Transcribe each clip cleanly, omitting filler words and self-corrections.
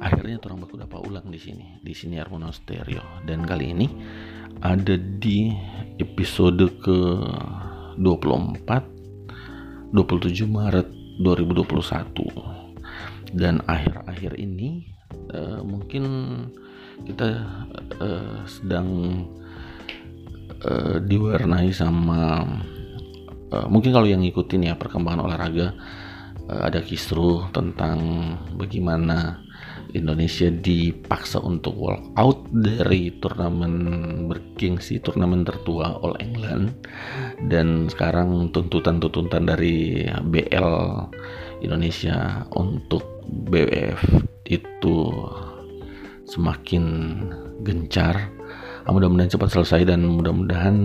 Akhirnya Turang Baku dapat ulang di sini, di Siniar Monostereo. Dan kali ini ada di episode ke 24, 27 Maret 2021. Dan akhir-akhir ini mungkin kita sedang diwarnai sama mungkin kalau yang ngikutin ya perkembangan olahraga, ada kisruh tentang bagaimana Indonesia dipaksa untuk walk out dari turnamen Berkingsi, turnamen tertua All England, dan sekarang tuntutan dari BL Indonesia untuk BWF itu semakin gencar. Mudah-mudahan cepat selesai dan mudah-mudahan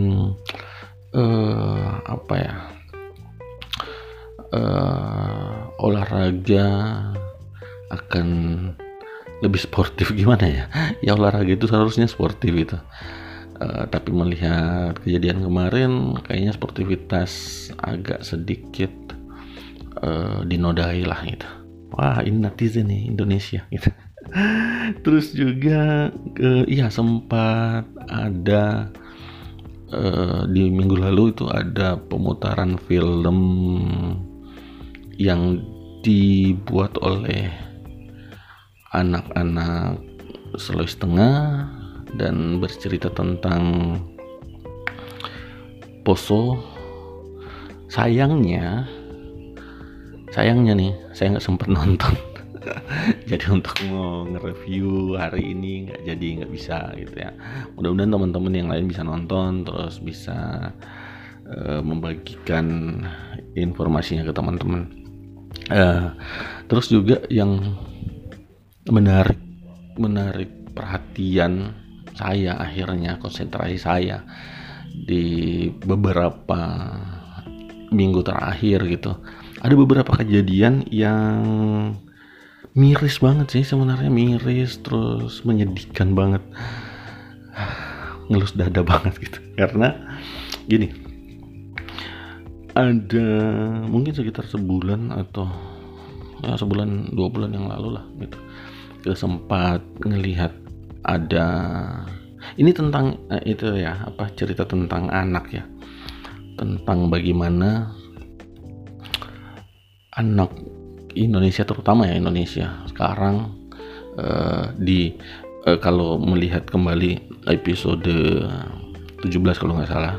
olahraga akan lebih sportif. Gimana ya? Ya olahraga itu seharusnya sportif itu. Tapi melihat kejadian kemarin, kayaknya sportivitas agak sedikit dinodai lah gitu. Wah, ini netizen nih Indonesia gitu. Terus juga sempat ada di minggu lalu itu ada pemutaran film yang dibuat oleh anak-anak Sulawesi Tengah dan bercerita tentang Poso. Sayangnya nih saya nggak sempat nonton. Jadi untuk mau nge-review hari ini nggak bisa gitu ya. Mudah-mudahan teman-teman yang lain bisa nonton, terus bisa membagikan informasinya ke teman-teman. Terus juga yang menarik perhatian saya, akhirnya konsentrasi saya di beberapa minggu terakhir gitu, ada beberapa kejadian yang miris banget sih sebenarnya, miris terus menyedihkan banget, ngelus dada banget gitu. Karena gini, ada mungkin sekitar sebulan atau ya sebulan 2 bulan yang lalu lah gitu, kita sempat ngelihat ada ini tentang itu ya, cerita tentang anak ya, tentang bagaimana anak Indonesia, terutama ya Indonesia sekarang, kalau melihat kembali episode 17 kalau nggak salah,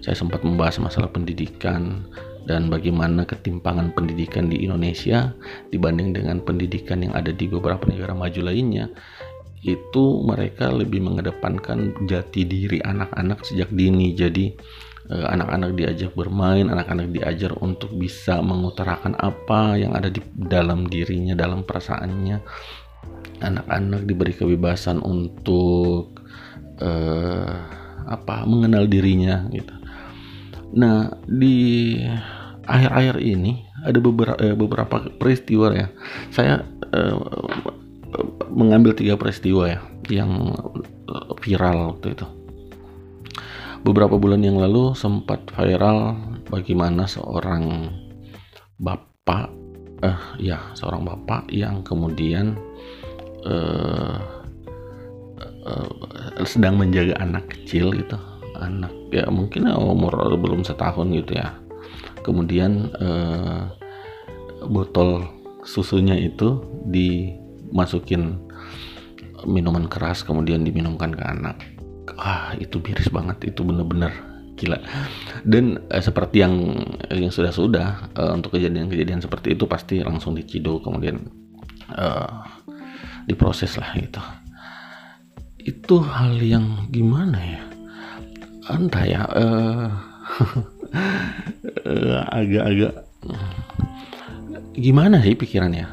saya sempat membahas masalah pendidikan dan bagaimana ketimpangan pendidikan di Indonesia dibanding dengan pendidikan yang ada di beberapa negara maju lainnya. Itu mereka lebih mengedepankan jati diri anak-anak sejak dini. Jadi anak-anak diajak bermain, anak-anak diajar untuk bisa mengutarakan apa yang ada di dalam dirinya, dalam perasaannya. Anak-anak diberi kebebasan untuk mengenal dirinya gitu. Nah, di akhir-akhir ini ada beberapa peristiwa ya. Saya mengambil 3 peristiwa ya yang viral waktu itu. Beberapa bulan yang lalu sempat viral bagaimana seorang bapak yang kemudian sedang menjaga anak kecil gitu, anak ya mungkin umur belum setahun gitu ya. Kemudian botol susunya itu dimasukin minuman keras kemudian diminumkan ke anak. Itu miris banget, itu bener-bener gila. Dan seperti yang sudah-sudah, untuk kejadian-kejadian seperti itu pasti langsung diciduk kemudian diproses lah gitu. Itu hal yang gimana ya, entah ya, agak-agak gimana sih pikirannya.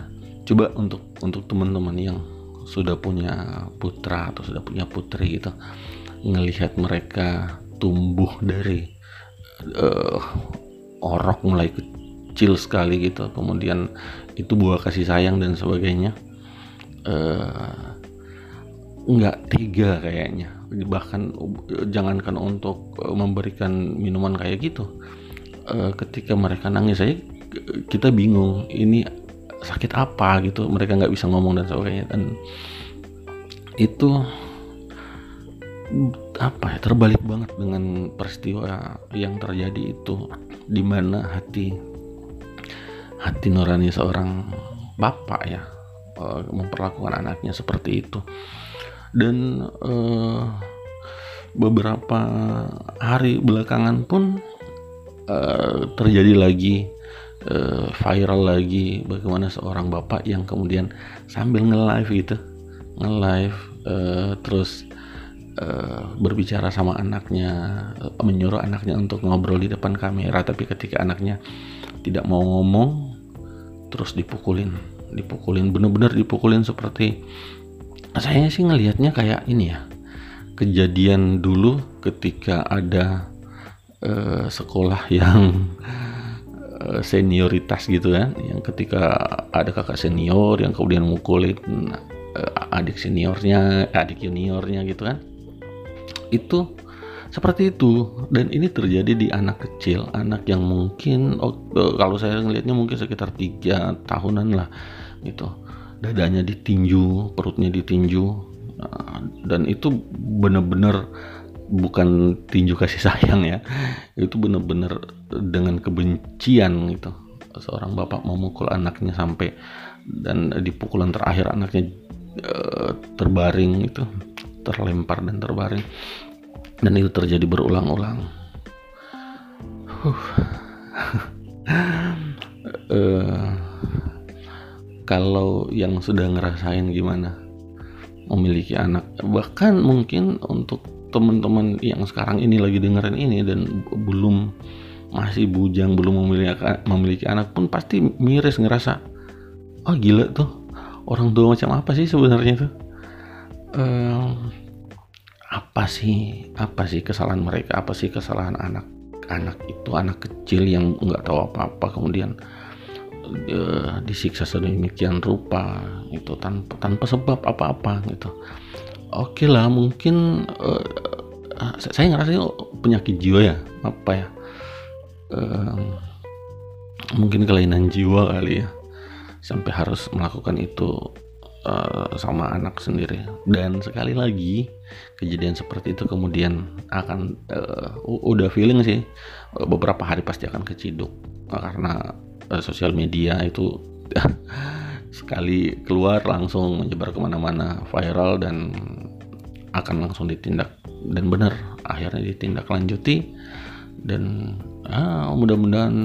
Coba untuk teman-teman yang sudah punya putra atau sudah punya putri gitu, ngelihat mereka tumbuh dari orok mulai kecil sekali gitu, kemudian itu buah kasih sayang dan sebagainya, nggak tega kayaknya. Bahkan jangankan untuk memberikan minuman kayak gitu, ketika mereka nangis aja kita bingung ini sakit apa gitu, mereka nggak bisa ngomong dan sebagainya. Dan itu apa ya, terbalik banget dengan peristiwa yang terjadi itu, di mana hati nurani seorang bapak ya memperlakukan anaknya seperti itu. Dan beberapa hari belakangan pun terjadi lagi, viral lagi, bagaimana seorang bapak yang kemudian sambil nge-live gitu, terus berbicara sama anaknya, menyuruh anaknya untuk ngobrol di depan kamera, tapi ketika anaknya tidak mau ngomong terus dipukulin, benar-benar dipukulin. Seperti saya sih ngelihatnya kayak ini ya, kejadian dulu ketika ada sekolah yang senioritas gitu kan, yang ketika ada kakak senior yang kemudian mukulin adik seniornya, adik juniornya gitu kan. Itu seperti itu, dan ini terjadi di anak kecil, anak yang mungkin kalau saya ngelihatnya mungkin sekitar 3 tahunan lah gitu. Dadanya ditinju, perutnya ditinju, dan itu benar-benar bukan tinju kasih sayang ya, itu benar-benar dengan kebencian gitu. Seorang bapak memukul anaknya sampai, dan di pukulan terakhir anaknya terbaring itu, terlempar dan terbaring, dan itu terjadi berulang-ulang. Kalau yang sudah ngerasain gimana memiliki anak, bahkan mungkin untuk teman-teman yang sekarang ini lagi dengerin ini dan belum, masih bujang, belum memiliki anak pun pasti miris ngerasa, oh gila tuh orang tua macam apa sih sebenarnya tuh, apa sih kesalahan mereka, apa sih kesalahan anak itu, anak kecil yang nggak tahu apa-apa kemudian disiksa sedemikian rupa itu tanpa sebab apa-apa gitu. Oke lah, mungkin saya ngerasa penyakit jiwa ya, apa ya, mungkin kelainan jiwa kali ya, sampai harus melakukan itu sama anak sendiri. Dan sekali lagi kejadian seperti itu kemudian akan udah feeling sih, beberapa hari pasti akan keciduk karena sosial media itu sekali keluar langsung menyebar kemana-mana, viral, dan akan langsung ditindak. Dan benar, akhirnya ditindaklanjuti, dan mudah-mudahan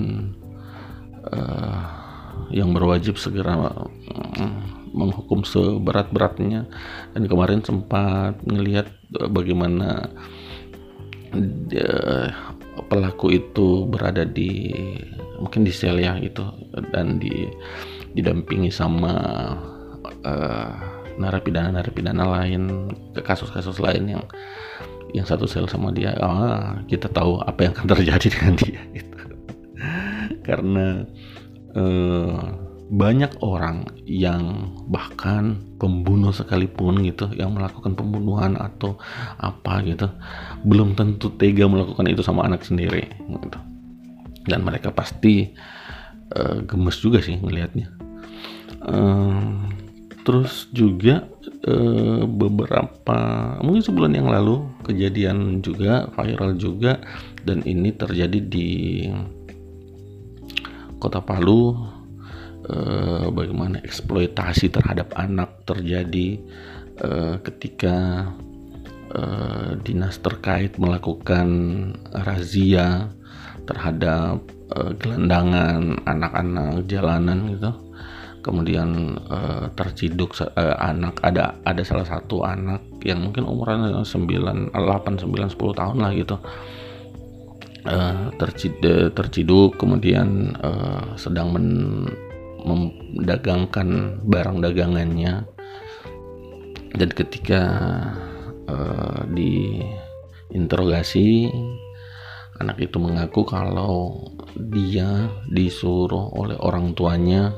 yang berwajib segera menghukum seberat-beratnya. Dan kemarin sempat ngelihat bagaimana pelaku itu berada di, mungkin di sel ya gitu, dan didampingi sama narapidana lain, kasus-kasus lain yang satu sel sama dia. Kita tahu apa yang akan terjadi dengan dia gitu. Karena banyak orang yang bahkan pembunuh sekalipun gitu, yang melakukan pembunuhan atau apa gitu, belum tentu tega melakukan itu sama anak sendiri gitu. Dan mereka pasti gemes juga sih ngelihatnya. Terus juga beberapa, mungkin sebulan yang lalu kejadian juga, viral juga, dan ini terjadi di kota Palu. Bagaimana eksploitasi terhadap anak terjadi ketika dinas terkait melakukan razia terhadap gelandangan, anak-anak jalanan gitu. Kemudian terciduk anak, ada salah satu anak yang mungkin umurannya 9, 8, 9, 10 tahun lah gitu. Terciduk kemudian sedang mendagangkan barang dagangannya. Dan ketika diinterogasi, anak itu mengaku kalau dia disuruh oleh orang tuanya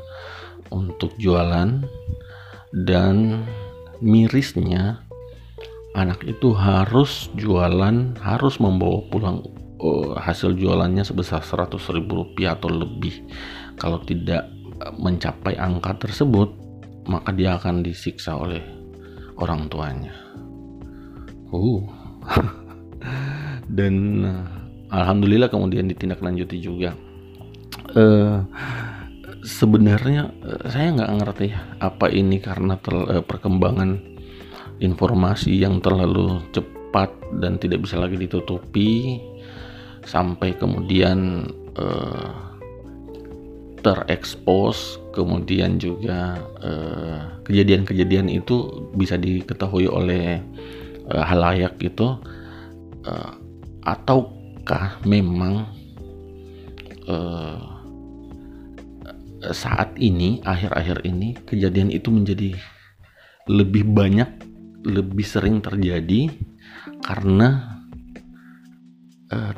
untuk jualan, dan mirisnya anak itu harus jualan, harus membawa pulang hasil jualannya sebesar 100.000 rupiah atau lebih. Kalau tidak mencapai angka tersebut, maka dia akan disiksa oleh orang tuanya. Dan alhamdulillah kemudian ditindaklanjuti juga. Sebenarnya saya nggak ngerti apa ini karena perkembangan informasi yang terlalu cepat dan tidak bisa lagi ditutupi, sampai kemudian terekspos, kemudian juga kejadian-kejadian itu bisa diketahui oleh halayak itu, ataukah memang saat ini, akhir-akhir ini kejadian itu menjadi lebih banyak, lebih sering terjadi karena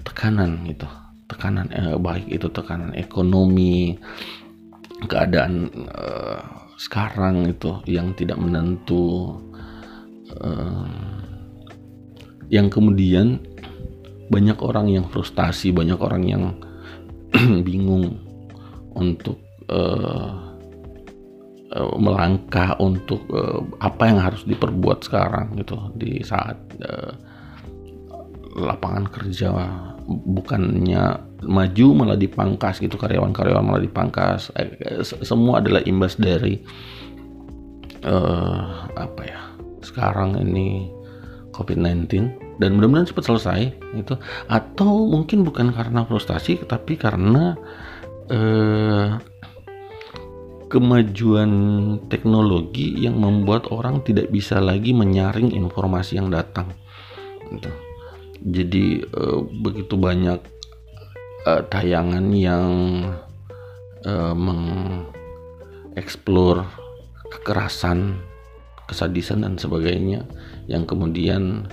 tekanan gitu, tekanan baik itu tekanan ekonomi, keadaan sekarang itu yang tidak menentu, yang kemudian banyak orang yang frustasi, banyak orang yang bingung untuk melangkah, untuk apa yang harus diperbuat sekarang gitu, di saat lapangan kerja bukannya maju malah dipangkas gitu, karyawan-karyawan malah dipangkas. Semua adalah imbas dari apa ya, sekarang ini COVID-19. Dan mudah-mudahan cepat selesai itu, atau mungkin bukan karena frustasi tapi karena kemajuan teknologi yang membuat orang tidak bisa lagi menyaring informasi yang datang gitu. Jadi begitu banyak tayangan yang mengeksplor kekerasan, kesadisan dan sebagainya, yang kemudian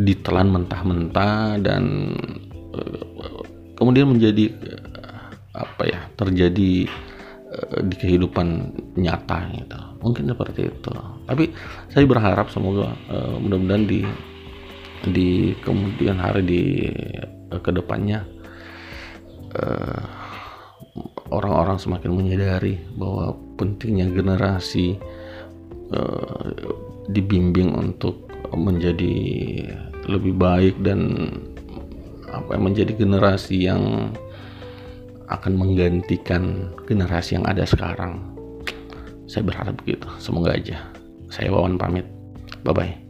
ditelan mentah-mentah dan kemudian menjadi apa ya, terjadi di kehidupan nyata gitu. Mungkin seperti itu. Tapi saya berharap semoga mudah-mudahan di kemudian hari, di kedepannya orang-orang semakin menyadari bahwa pentingnya generasi dibimbing untuk menjadi lebih baik dan apa, menjadi generasi yang akan menggantikan generasi yang ada sekarang. Saya berharap begitu, semoga aja. Saya Wawan pamit, bye bye.